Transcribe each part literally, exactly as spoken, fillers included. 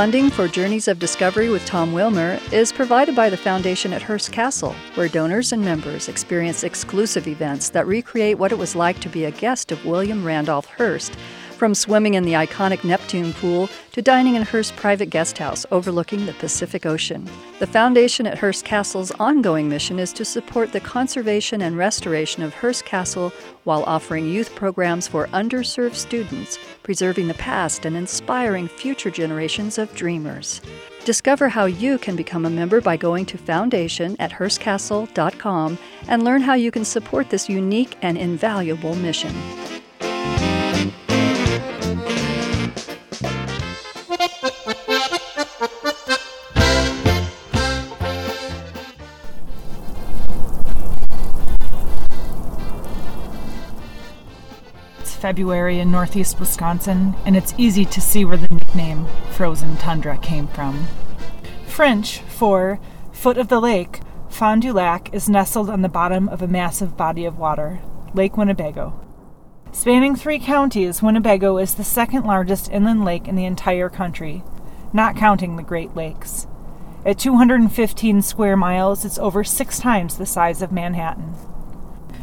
Funding for Journeys of Discovery with Tom Wilmer is provided by the Foundation at Hearst Castle, where donors and members experience exclusive events that recreate what it was like to be a guest of William Randolph Hearst, from swimming in the iconic Neptune Pool to dining in Hearst's private guest house overlooking the Pacific Ocean. The Foundation at Hearst Castle's ongoing mission is to support the conservation and restoration of Hearst Castle while offering youth programs for underserved students, preserving the past and inspiring future generations of dreamers. Discover how you can become a member by going to foundation at hearst castle dot com and learn how you can support this unique and invaluable mission. February in northeast Wisconsin, and it's easy to see where the nickname Frozen Tundra came from. French for foot of the lake, Fond du Lac is nestled on the bottom of a massive body of water, Lake Winnebago. Spanning three counties, Winnebago is the second largest inland lake in the entire country, not counting the Great Lakes. At two hundred fifteen square miles, it's over six times the size of Manhattan.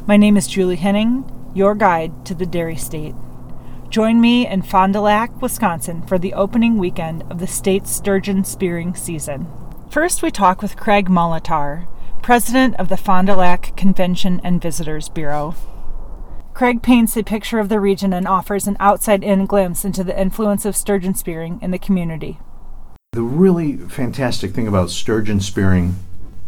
My name is Julie Henning, your guide to the Dairy State. Join me in Fond du Lac, Wisconsin for the opening weekend of the state's sturgeon spearing season. First, we talk with Craig Molitor, president of the Fond du Lac Convention and Visitors Bureau. Craig paints a picture of the region and offers an outside-in glimpse into the influence of sturgeon spearing in the community. The really fantastic thing about sturgeon spearing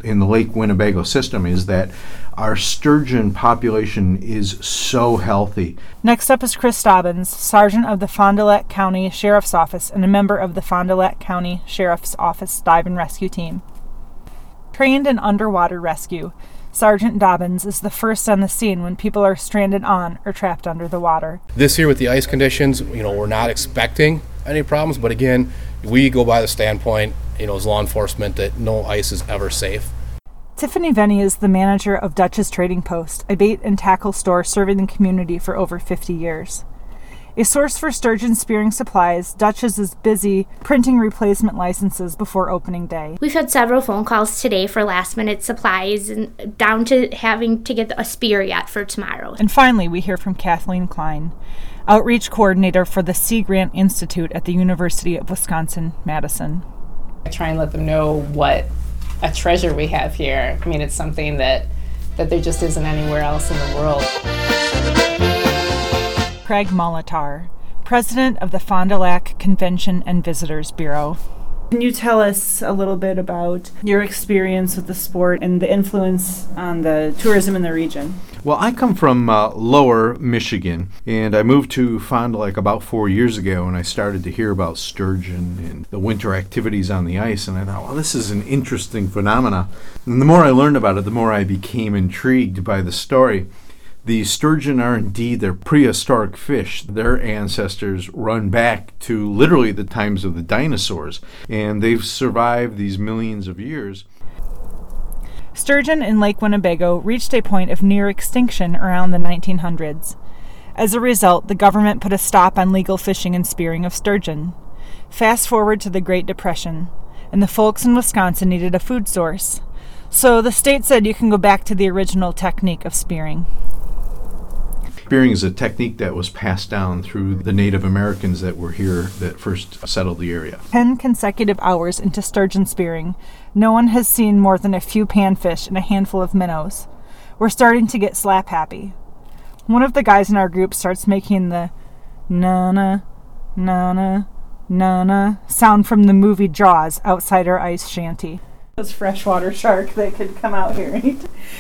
in the Lake Winnebago system is that our sturgeon population is so healthy. Next up is Chris Dobbins, sergeant of the Fond du Lac County Sheriff's Office and a member of the Fond du Lac County Sheriff's Office Dive and Rescue Team. Trained in underwater rescue, Sergeant Dobbins is the first on the scene when people are stranded on or trapped under the water. This year with the ice conditions, you know, we're not expecting any problems, but again, we go by the standpoint, you know, as law enforcement, that no ice is ever safe. Tiffany Vinny is the manager of Dutch's Trading Post, a bait and tackle store serving the community for over fifty years. A source for sturgeon spearing supplies, Dutch's is busy printing replacement licenses before opening day. We've had several phone calls today for last-minute supplies, and down to having to get a spear yet for tomorrow. And finally, we hear from Kathleen Klein, outreach coordinator for the Sea Grant Institute at the University of Wisconsin-Madison. I try and let them know what a treasure we have here. I mean, it's something that, that there just isn't anywhere else in the world. Craig Molitor, president of the Fond du Lac Convention and Visitors Bureau. Can you tell us a little bit about your experience with the sport and the influence on the tourism in the region? Well, I come from uh, lower Michigan, and I moved to Fond du Lac about four years ago, and I started to hear about sturgeon and the winter activities on the ice, and I thought, well, this is an interesting phenomena. And the more I learned about it, the more I became intrigued by the story. The sturgeon are indeed their prehistoric fish. Their ancestors run back to literally the times of the dinosaurs, and they've survived these millions of years. Sturgeon in Lake Winnebago reached a point of near extinction around the nineteen hundreds. As a result, the government put a stop on legal fishing and spearing of sturgeon. Fast forward to the Great Depression, and the folks in Wisconsin needed a food source. So the state said you can go back to the original technique of spearing. Spearing is a technique that was passed down through the Native Americans that were here that first settled the area. Ten consecutive hours into sturgeon spearing, no one has seen more than a few panfish and a handful of minnows. We're starting to get slap happy. One of the guys in our group starts making the na-na, na-na, na-na sound from the movie Jaws outside our ice shanty. This freshwater shark that could come out here and eat.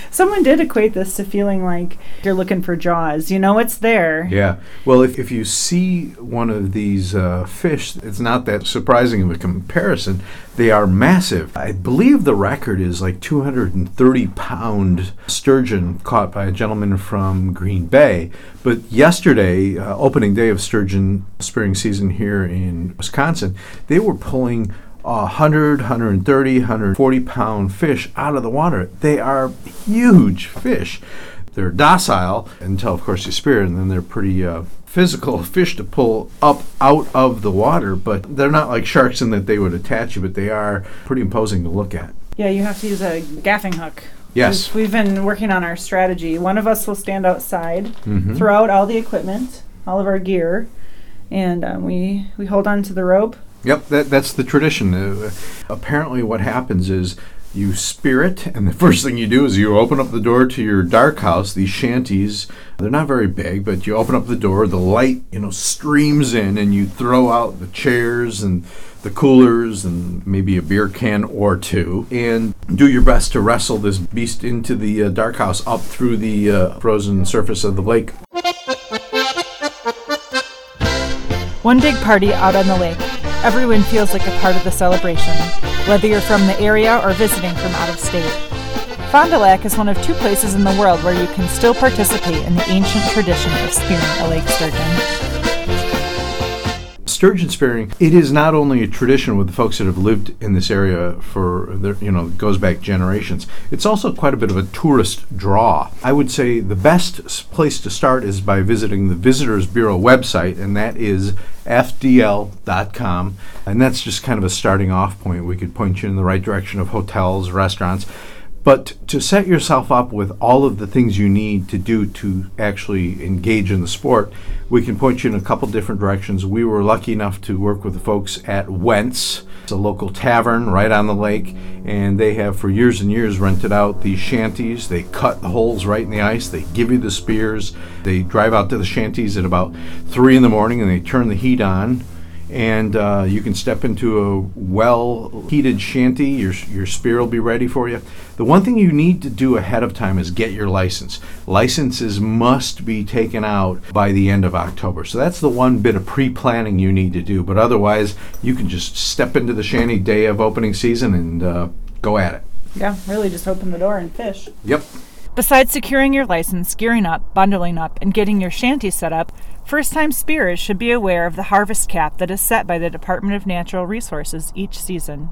Someone did equate this to feeling like you're looking for Jaws. You know, it's there. Yeah. Well, if, if you see one of these uh, fish, it's not that surprising of a comparison. They are massive. I believe the record is like two hundred thirty pound sturgeon caught by a gentleman from Green Bay. But yesterday, uh, opening day of sturgeon spearing season here in Wisconsin, they were pulling one hundred, one thirty, one forty pound fish out of the water. They are huge fish. They're docile until, of course, you spear, and then they're pretty uh, physical fish to pull up out of the water, but they're not like sharks in that they would attach you, but they are pretty imposing to look at. Yeah, you have to use a gaffing hook. Yes. We've, we've been working on our strategy. One of us will stand outside, mm-hmm. throw out all the equipment, all of our gear, and um, we, we hold on to the rope. Yep, that, that's the tradition. Uh, apparently what happens is you spear it, and the first thing you do is you open up the door to your dark house, these shanties. They're not very big, but you open up the door, the light, you know, streams in, and you throw out the chairs and the coolers and maybe a beer can or two, and do your best to wrestle this beast into the uh, dark house up through the uh, frozen surface of the lake. One big party out on the lake. Everyone feels like a part of the celebration, whether you're from the area or visiting from out of state. Fond du Lac is one of two places in the world where you can still participate in the ancient tradition of spearing a lake sturgeon. Sturgeon spearing, it is not only a tradition with the folks that have lived in this area for, their, you know, goes back generations. It's also quite a bit of a tourist draw. I would say the best place to start is by visiting the Visitors Bureau website, and that is F D L dot com, and that's just kind of a starting off point. We could point you in the right direction of hotels, restaurants, but to set yourself up with all of the things you need to do to actually engage in the sport, we can point you in a couple different directions. We were lucky enough to work with the folks at Wentz. It's a local tavern right on the lake, and they have for years and years rented out these shanties. They cut the holes right in the ice. They give you the spears. They drive out to the shanties at about three in the morning, and they turn the heat on. And uh, you can step into a well-heated shanty. Your your spear will be ready for you. The one thing you need to do ahead of time is get your license. Licenses must be taken out by the end of October. So that's the one bit of pre-planning you need to do. But otherwise, you can just step into the shanty day of opening season and uh, go at it. Yeah, really just open the door and fish. Yep. Besides securing your license, gearing up, bundling up, and getting your shanty set up, first-time spearers should be aware of the harvest cap that is set by the Department of Natural Resources each season.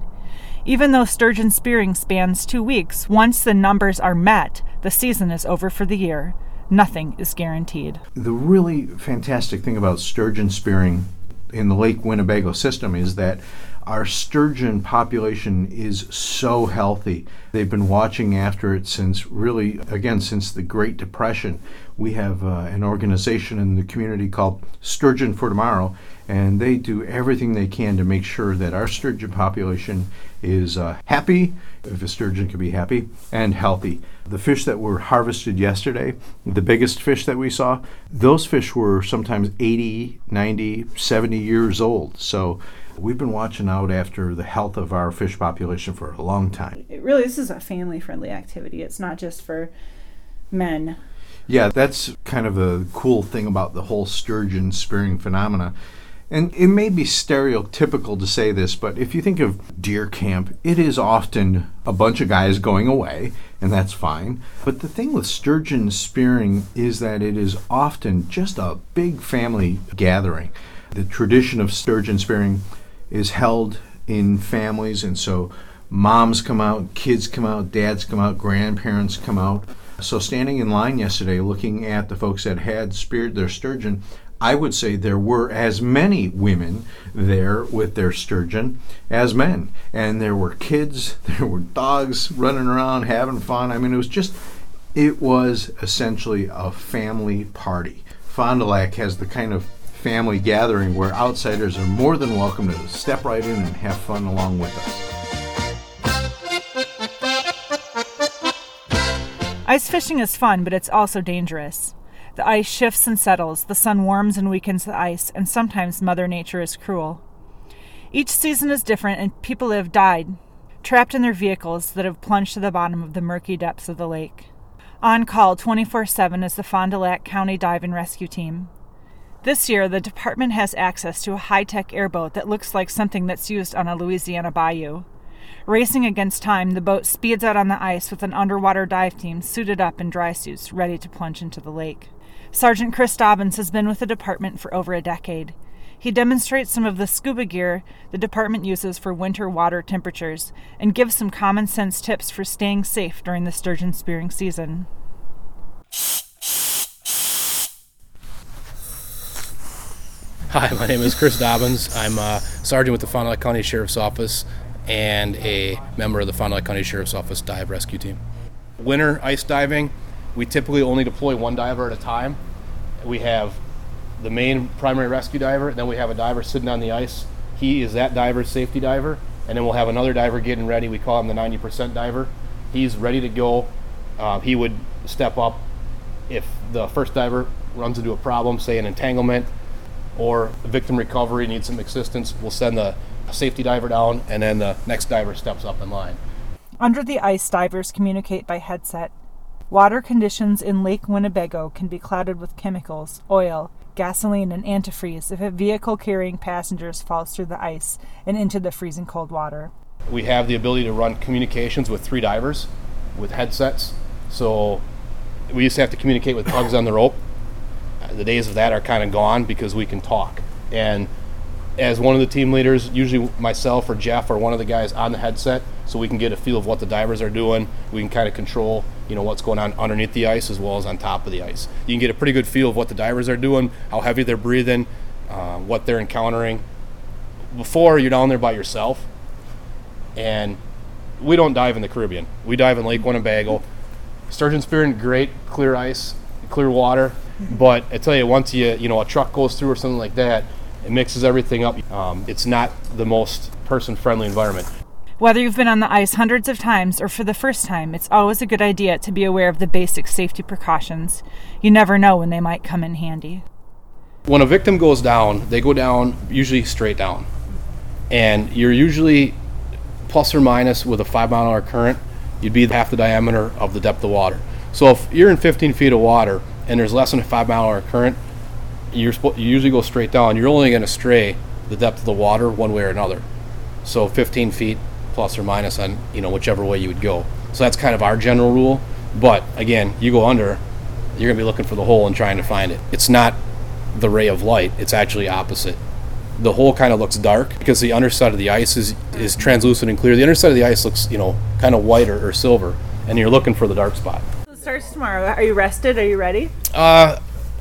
Even though sturgeon spearing spans two weeks, once the numbers are met, the season is over for the year. Nothing is guaranteed. The really fantastic thing about sturgeon spearing in the Lake Winnebago system is that our sturgeon population is so healthy. They've been watching after it since really, again, since the Great Depression. We have uh, an organization in the community called Sturgeon for Tomorrow, and they do everything they can to make sure that our sturgeon population is uh, happy, if a sturgeon can be happy, and healthy. The fish that were harvested yesterday, the biggest fish that we saw, those fish were sometimes eighty, ninety, seventy years old. So we've been watching out after the health of our fish population for a long time. It really, this is a family-friendly activity. It's not just for men. Yeah, that's kind of a cool thing about the whole sturgeon spearing phenomena. And it may be stereotypical to say this, but if you think of deer camp, it is often a bunch of guys going away, and that's fine. But the thing with sturgeon spearing is that it is often just a big family gathering. The tradition of sturgeon spearing is held in families, and so moms come out, kids come out, dads come out, grandparents come out. So standing in line yesterday looking at the folks that had speared their sturgeon, I would say there were as many women there with their sturgeon as men. And there were kids, there were dogs running around having fun. I mean, it was just, it was essentially a family party. Fond du Lac has the kind of family gathering where outsiders are more than welcome to step right in and have fun along with us. Ice fishing is fun, but it's also dangerous. The ice shifts and settles, the sun warms and weakens the ice, and sometimes Mother Nature is cruel. Each season is different, and people have died, trapped in their vehicles that have plunged to the bottom of the murky depths of the lake. On call twenty-four seven is the Fond du Lac County Dive and Rescue Team. This year, the department has access to a high-tech airboat that looks like something that's used on a Louisiana bayou. Racing against time, the boat speeds out on the ice with an underwater dive team suited up in dry suits, ready to plunge into the lake. Sergeant Chris Dobbins has been with the department for over a decade. He demonstrates some of the scuba gear the department uses for winter water temperatures and gives some common sense tips for staying safe during the sturgeon spearing season. Hi, my name is Chris Dobbins. I'm a sergeant with the Fond du Lac County Sheriff's Office and a member of the Fond du Lac County Sheriff's Office dive rescue team. Winter ice diving, we typically only deploy one diver at a time. We have the main primary rescue diver, and then we have a diver sitting on the ice. He is that diver's safety diver, and then we'll have another diver getting ready. We call him the ninety percent diver. He's ready to go. Uh, he would step up if the first diver runs into a problem, say an entanglement, or victim recovery needs some assistance. We'll send the safety diver down, and then the next diver steps up in line. Under the ice, divers communicate by headset. Water conditions in Lake Winnebago can be clouded with chemicals, oil, gasoline, and antifreeze if a vehicle carrying passengers falls through the ice and into the freezing cold water. We have the ability to run communications with three divers with headsets. So we used to have to communicate with tugs on the rope. The days of that are kind of gone because we can talk. And as one of the team leaders, usually myself or Jeff or one of the guys on the headset, so we can get a feel of what the divers are doing. We can kind of control, you know, what's going on underneath the ice as well as on top of the ice. You can get a pretty good feel of what the divers are doing, how heavy they're breathing, uh, what they're encountering. Before, you're down there by yourself, and we don't dive in the Caribbean. We dive in Lake Winnebago. Sturgeon spearing, great, clear ice, clear water. But I tell you, once you, you know, a truck goes through or something like that, it mixes everything up. Um, it's not the most person-friendly environment. Whether you've been on the ice hundreds of times or for the first time, it's always a good idea to be aware of the basic safety precautions. You never know when they might come in handy. When a victim goes down, they go down usually straight down. And you're usually plus or minus with a five mile an hour current, you'd be half the diameter of the depth of water. So if you're in fifteen feet of water and there's less than a five mile an hour current, you're sp- you usually go straight down. You're only going to stray the depth of the water one way or another. So fifteen feet plus or minus on, you know, whichever way you would go. So that's kind of our general rule. But again, you go under, you're going to be looking for the hole and trying to find it. It's not the ray of light. It's actually opposite. The hole kind of looks dark because the underside of the ice is, is translucent and clear. The underside of the ice looks, you know, kind of white or, or silver, and you're looking for the dark spot. It starts tomorrow. Are you rested? Are you ready? Uh,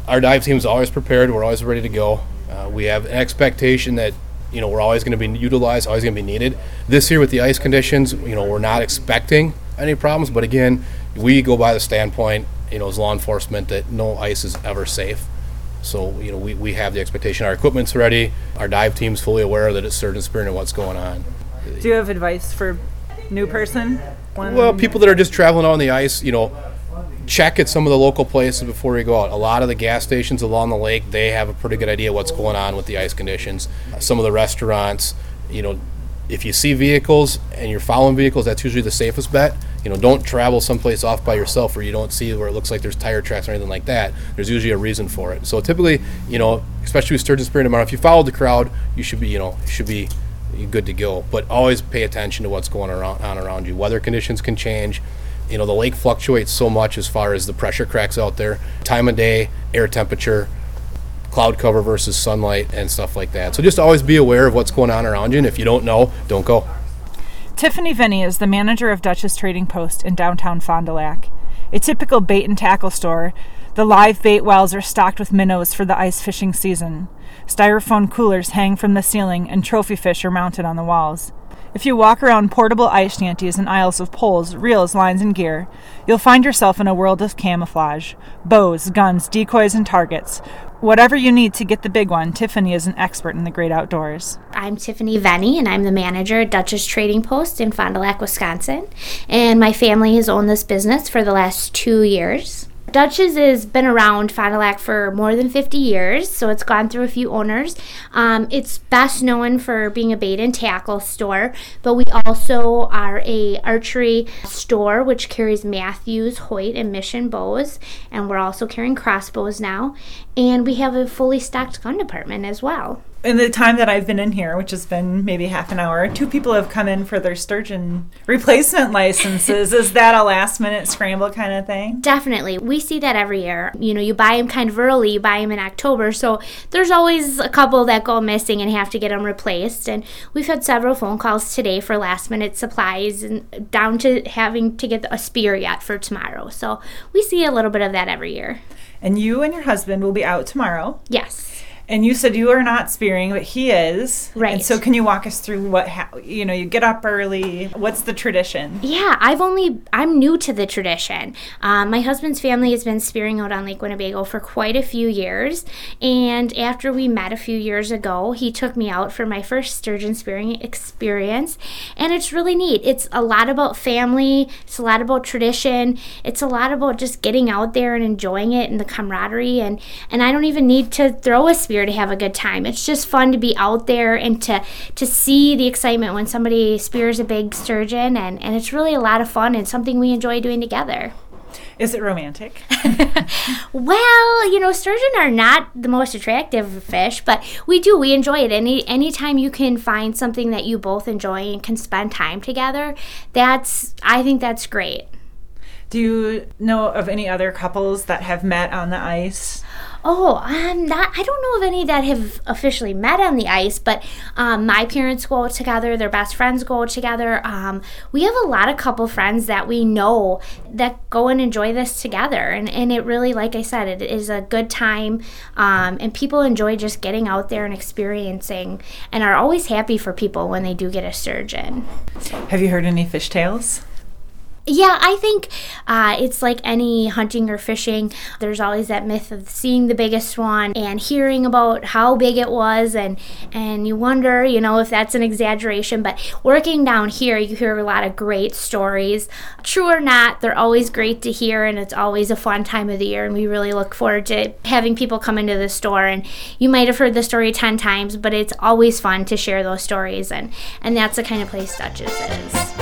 our dive team is always prepared. We're always ready to go. Uh, we have an expectation that, you know, we're always going to be utilized, always going to be needed. This year with the ice conditions, you know, we're not expecting any problems. But again, we go by the standpoint, you know, as law enforcement, that no ice is ever safe. So, you know, we, we have the expectation. Our equipment's ready. Our dive team's fully aware that it's certain spirit and what's going on. Do you have advice for new person? One? Well, people that are just traveling on the ice, you know, check at some of the local places before you go out. A lot of the gas stations along the lake, they have a pretty good idea what's going on with the ice conditions. Some of the restaurants, you know, if you see vehicles and you're following vehicles, that's usually the safest bet. You know, don't travel someplace off by yourself where you don't see where it looks like there's tire tracks or anything like that. There's usually a reason for it. So typically, you know, especially with sturgeon spearing tomorrow, if you follow the crowd, you should be, you know, should be good to go. But always pay attention to what's going around, on around you. Weather conditions can change. You know, the lake fluctuates so much as far as the pressure cracks out there, time of day, air temperature, cloud cover versus sunlight, and stuff like that. So just always be aware of what's going on around you, and if you don't know, don't go. Tiffany Vinny is the manager of Dutch's Trading Post in downtown Fond du Lac. A typical bait and tackle store, the live bait wells are stocked with minnows for the ice fishing season. Styrofoam coolers hang from the ceiling, and trophy fish are mounted on the walls. If you walk around portable ice shanties and aisles of poles, reels, lines, and gear, you'll find yourself in a world of camouflage, bows, guns, decoys, and targets. Whatever you need to get the big one, Tiffany is an expert in the great outdoors. I'm Tiffany Vinny, and I'm the manager at Dutch's Trading Post in Fond du Lac, Wisconsin. And my family has owned this business for the last two years. Dutch's has been around Fond du Lac for more than fifty years, so it's gone through a few owners. Um, it's best known for being a bait and tackle store, but we also are a archery store, which carries Matthews, Hoyt, and Mission bows, and we're also carrying crossbows now. And we have a fully stocked gun department as well. In the time that I've been in here, which has been maybe half an hour, two people have come in for their sturgeon replacement licenses. Is that a last-minute scramble kind of thing? Definitely. We see that every year. You know, you buy them kind of early. You buy them in October. So there's always a couple that go missing and have to get them replaced. And we've had several phone calls today for last-minute supplies and down to having to get a spear yet for tomorrow. So we see a little bit of that every year. And you and your husband will be out tomorrow. Yes. And you said you are not spearing, but he is. Right. And so can you walk us through what, ha- you know, you get up early. What's the tradition? Yeah, I've only, I'm new to the tradition. Um, my husband's family has been spearing out on Lake Winnebago for quite a few years. And after we met a few years ago, he took me out for my first sturgeon spearing experience. And it's really neat. It's a lot about family. It's a lot about tradition. It's a lot about just getting out there and enjoying it and the camaraderie. And, and I don't even need to throw a spear to have a good time. It's just fun to be out there and to to see the excitement when somebody spears a big sturgeon, and, and it's really a lot of fun and something we enjoy doing together. Is it romantic? Well, you know, sturgeon are not the most attractive fish, but we do. We enjoy it. Any anytime you can find something that you both enjoy and can spend time together, that's I think that's great. Do you know of any other couples that have met on the ice? Oh, um, that, I don't know of any that have officially met on the ice, but um, my parents go out together, their best friends go out together. Um, we have a lot of couple friends that we know that go and enjoy this together, and, and it really, like I said, it is a good time, um, and people enjoy just getting out there and experiencing, and are always happy for people when they do get a sturgeon. Have you heard any fish tales? Yeah, I think uh, it's like any hunting or fishing. There's always that myth of seeing the biggest one and hearing about how big it was, and and you wonder, you know, if that's an exaggeration. But working down here, you hear a lot of great stories. True or not, they're always great to hear, and it's always a fun time of the year, and we really look forward to having people come into the store. And you might have heard the story ten times, but it's always fun to share those stories, and, and that's the kind of place Dutch's is.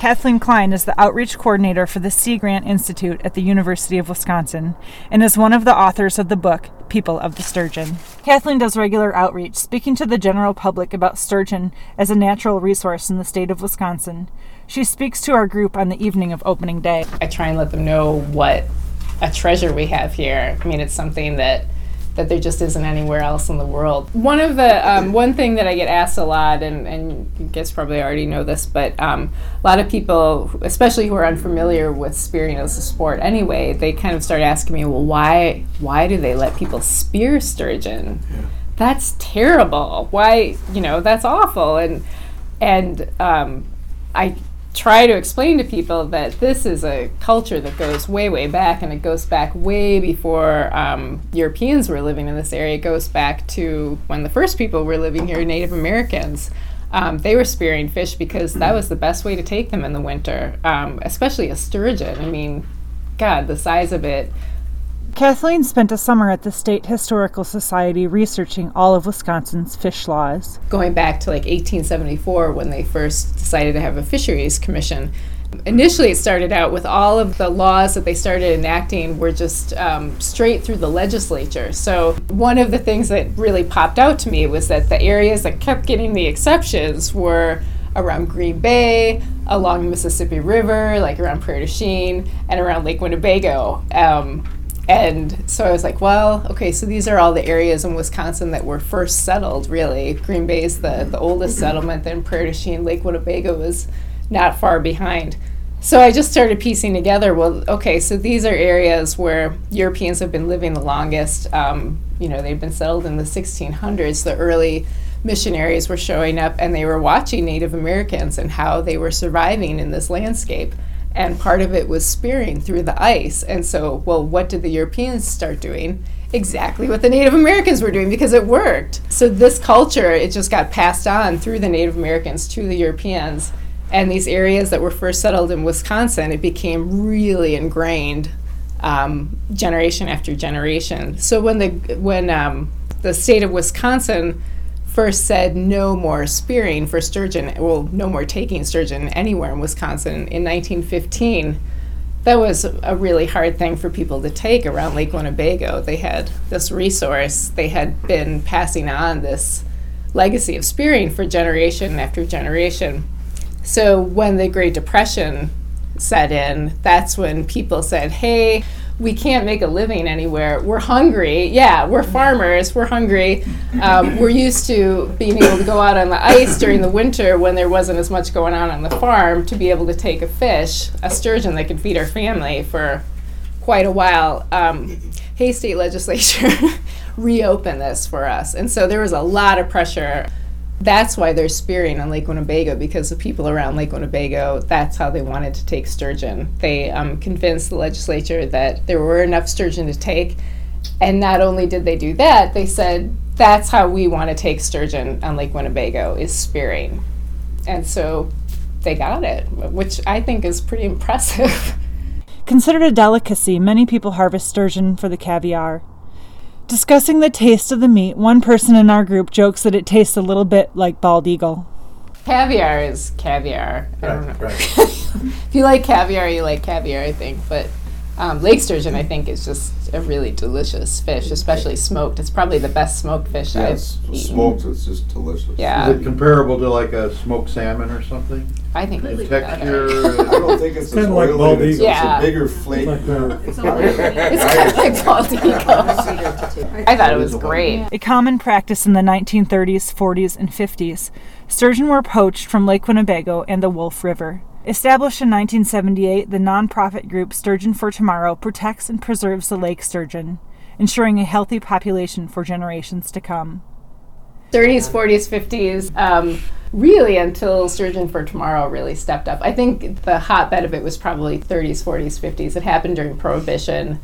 Kathleen Klein is the outreach coordinator for the Sea Grant Institute at the University of Wisconsin and is one of the authors of the book, People of the Sturgeon. Kathleen does regular outreach, speaking to the general public about sturgeon as a natural resource in the state of Wisconsin. She speaks to our group on the evening of opening day. I try and let them know what a treasure we have here. I mean, it's something that that there just isn't anywhere else in the world. One of the um, one thing that I get asked a lot, and, and you guys probably already know this, but um, a lot of people, especially who are unfamiliar with spearing as a sport anyway, they kind of start asking me, well, why why do they let people spear sturgeon? Yeah. That's terrible. Why, you know, that's awful. And and um, I try to explain to people that this is a culture that goes way, way back, and it goes back way before um, Europeans were living in this area. It goes back to when the first people were living here, Native Americans. Um, they were spearing fish because that was the best way to take them in the winter, um, especially a sturgeon. I mean, God, the size of it. Kathleen spent a summer at the State Historical Society researching all of Wisconsin's fish laws. Going back to like eighteen seventy-four, when they first decided to have a fisheries commission, initially it started out with all of the laws that they started enacting were just um, straight through the legislature. So one of the things that really popped out to me was that the areas that kept getting the exceptions were around Green Bay, along the Mississippi River, like around Prairie du Chien, and around Lake Winnebago. Um, And so I was like, well, okay, so these are all the areas in Wisconsin that were first settled, really. Green Bay is the, the oldest settlement, then Prairie du Chien, Lake Winnebago was not far behind. So I just started piecing together, well, okay, so these are areas where Europeans have been living the longest. Um, you know, they've been settled in the sixteen hundreds. The early missionaries were showing up, and they were watching Native Americans and how they were surviving in this landscape. And part of it was spearing through the ice. And so, well, what did the Europeans start doing? Exactly what the Native Americans were doing, because it worked. So this culture, it just got passed on through the Native Americans to the Europeans. And these areas that were first settled in Wisconsin, it became really ingrained um, generation after generation. So when the, when um, the state of Wisconsin first said no more spearing for sturgeon, well, no more taking sturgeon anywhere in Wisconsin in nineteen fifteen, that was a really hard thing for people to take around Lake Winnebago. They had this resource. They had been passing on this legacy of spearing for generation after generation. So when the Great Depression set in, that's when people said, hey, we can't make a living anywhere. We're hungry. Yeah, we're farmers. We're hungry. Um, we're used to being able to go out on the ice during the winter when there wasn't as much going on on the farm to be able to take a fish, a sturgeon that could feed our family for quite a while, um, Hayes State Legislature reopened this for us. And so there was a lot of pressure. That's why they're spearing on Lake Winnebago, because the people around Lake Winnebago, that's how they wanted to take sturgeon. They um, convinced the legislature that there were enough sturgeon to take. And not only did they do that, they said, that's how we want to take sturgeon on Lake Winnebago, is spearing. And so they got it, which I think is pretty impressive. Considered a delicacy, many people harvest sturgeon for the caviar. Discussing the taste of the meat, one person in our group jokes that it tastes a little bit like bald eagle. Caviar is caviar. Right, I don't know. Right. If you like caviar, you like caviar, I think. But um, lake sturgeon, I think, is just a really delicious fish, especially smoked. It's probably the best smoked fish yeah, I've it's eaten. Smoked, it's just delicious. Yeah. Is it comparable to like a smoked salmon or something? I think the texture. I don't think it's, it's as oily. Like bald it's, yeah. It's a bigger flavor. It's, like it's, it's kind of like bald eagle. I thought it was great. A common practice in the nineteen thirties, forties, and fifties, sturgeon were poached from Lake Winnebago and the Wolf River. Established in nineteen seventy-eight, the nonprofit group Sturgeon for Tomorrow protects and preserves the lake sturgeon, ensuring a healthy population for generations to come. thirties, forties, fifties, um, really until Sturgeon for Tomorrow really stepped up. I think the hotbed of it was probably thirties, forties, fifties. It happened during Prohibition.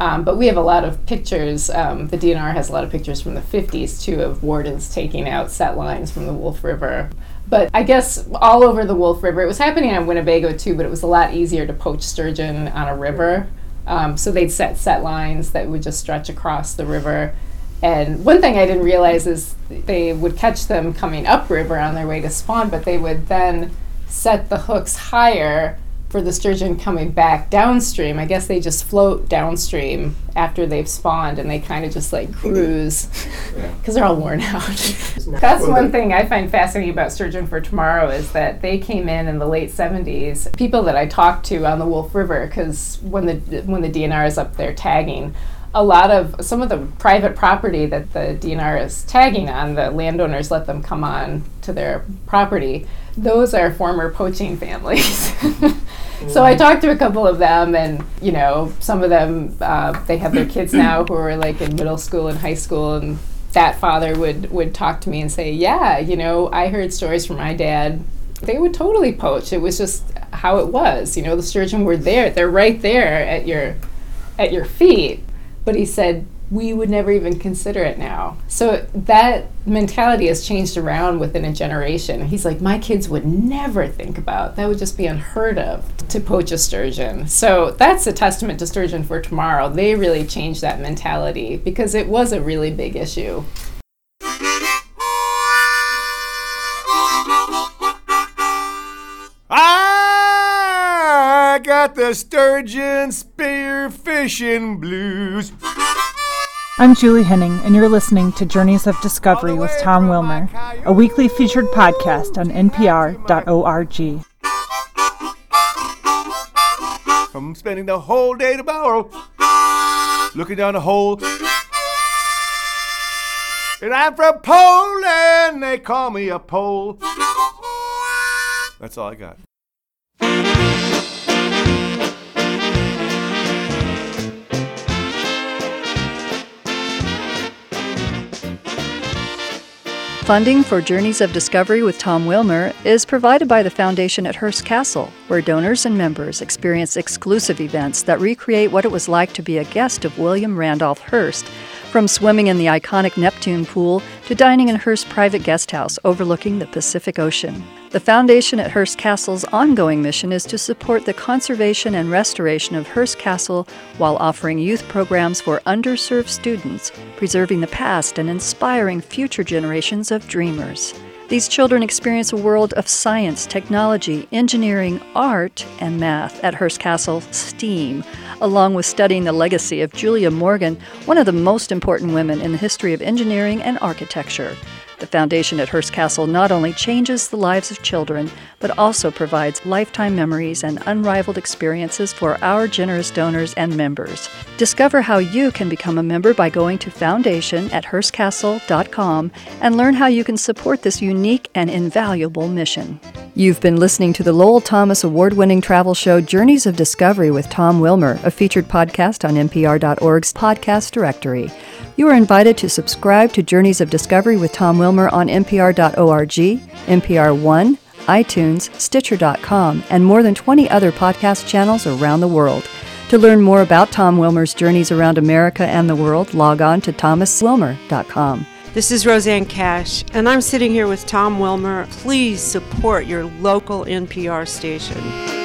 Um, but we have a lot of pictures. Um, the D N R has a lot of pictures from the fifties, too, of wardens taking out set lines from the Wolf River. But I guess all over the Wolf River. It was happening on Winnebago, too, but it was a lot easier to poach sturgeon on a river. Um, so they'd set set lines that would just stretch across the river. And one thing I didn't realize is they would catch them coming upriver on their way to spawn, but they would then set the hooks higher for the sturgeon coming back downstream. I guess they just float downstream after they've spawned, and they kind of just like cruise because they're all worn out. That's one thing I find fascinating about Sturgeon for Tomorrow is that they came in in the late seventies. People that I talked to on the Wolf River, because when the when the D N R is up there tagging, a lot of, some of the private property that the D N R is tagging on, the landowners let them come on to their property. Those are former poaching families. So I talked to a couple of them, and, you know, some of them, uh, they have their kids now who are like in middle school and high school, and that father would, would talk to me and say, yeah, you know, I heard stories from my dad. They would totally poach. It was just how it was. You know, the sturgeon were there. They're right there at your at your feet. But he said, we would never even consider it now. So that mentality has changed around within a generation. He's like, my kids would never think about, that would just be unheard of to poach a sturgeon. So that's a testament to Sturgeon for Tomorrow. They really changed that mentality because it was a really big issue. I got the sturgeon spear fishing blues. I'm Julie Henning, and you're listening to Journeys of Discovery with Tom Wilmer, a weekly featured podcast on N P R dot org. I'm spending the whole day tomorrow looking down the hole. And I'm from Poland, they call me a Pole. That's all I got. Funding for Journeys of Discovery with Tom Wilmer is provided by the Foundation at Hearst Castle, where donors and members experience exclusive events that recreate what it was like to be a guest of William Randolph Hearst, from swimming in the iconic Neptune pool to dining in Hearst's private guest house overlooking the Pacific Ocean. The Foundation at Hearst Castle's ongoing mission is to support the conservation and restoration of Hearst Castle while offering youth programs for underserved students, preserving the past and inspiring future generations of dreamers. These children experience a world of science, technology, engineering, art, and math at Hearst Castle STEAM, along with studying the legacy of Julia Morgan, one of the most important women in the history of engineering and architecture. The Foundation at Hearst Castle not only changes the lives of children, but also provides lifetime memories and unrivaled experiences for our generous donors and members. Discover how you can become a member by going to foundation at hearst castle dot com and learn how you can support this unique and invaluable mission. You've been listening to the Lowell Thomas award-winning travel show Journeys of Discovery with Tom Wilmer, a featured podcast on N P R dot org's podcast directory. You are invited to subscribe to Journeys of Discovery with Tom Wilmer on N P R dot org, N P R One, iTunes, Stitcher dot com, and more than twenty other podcast channels around the world. To learn more about Tom Wilmer's journeys around America and the world, log on to thomas wilmer dot com. This is Roseanne Cash, and I'm sitting here with Tom Wilmer. Please support your local N P R station.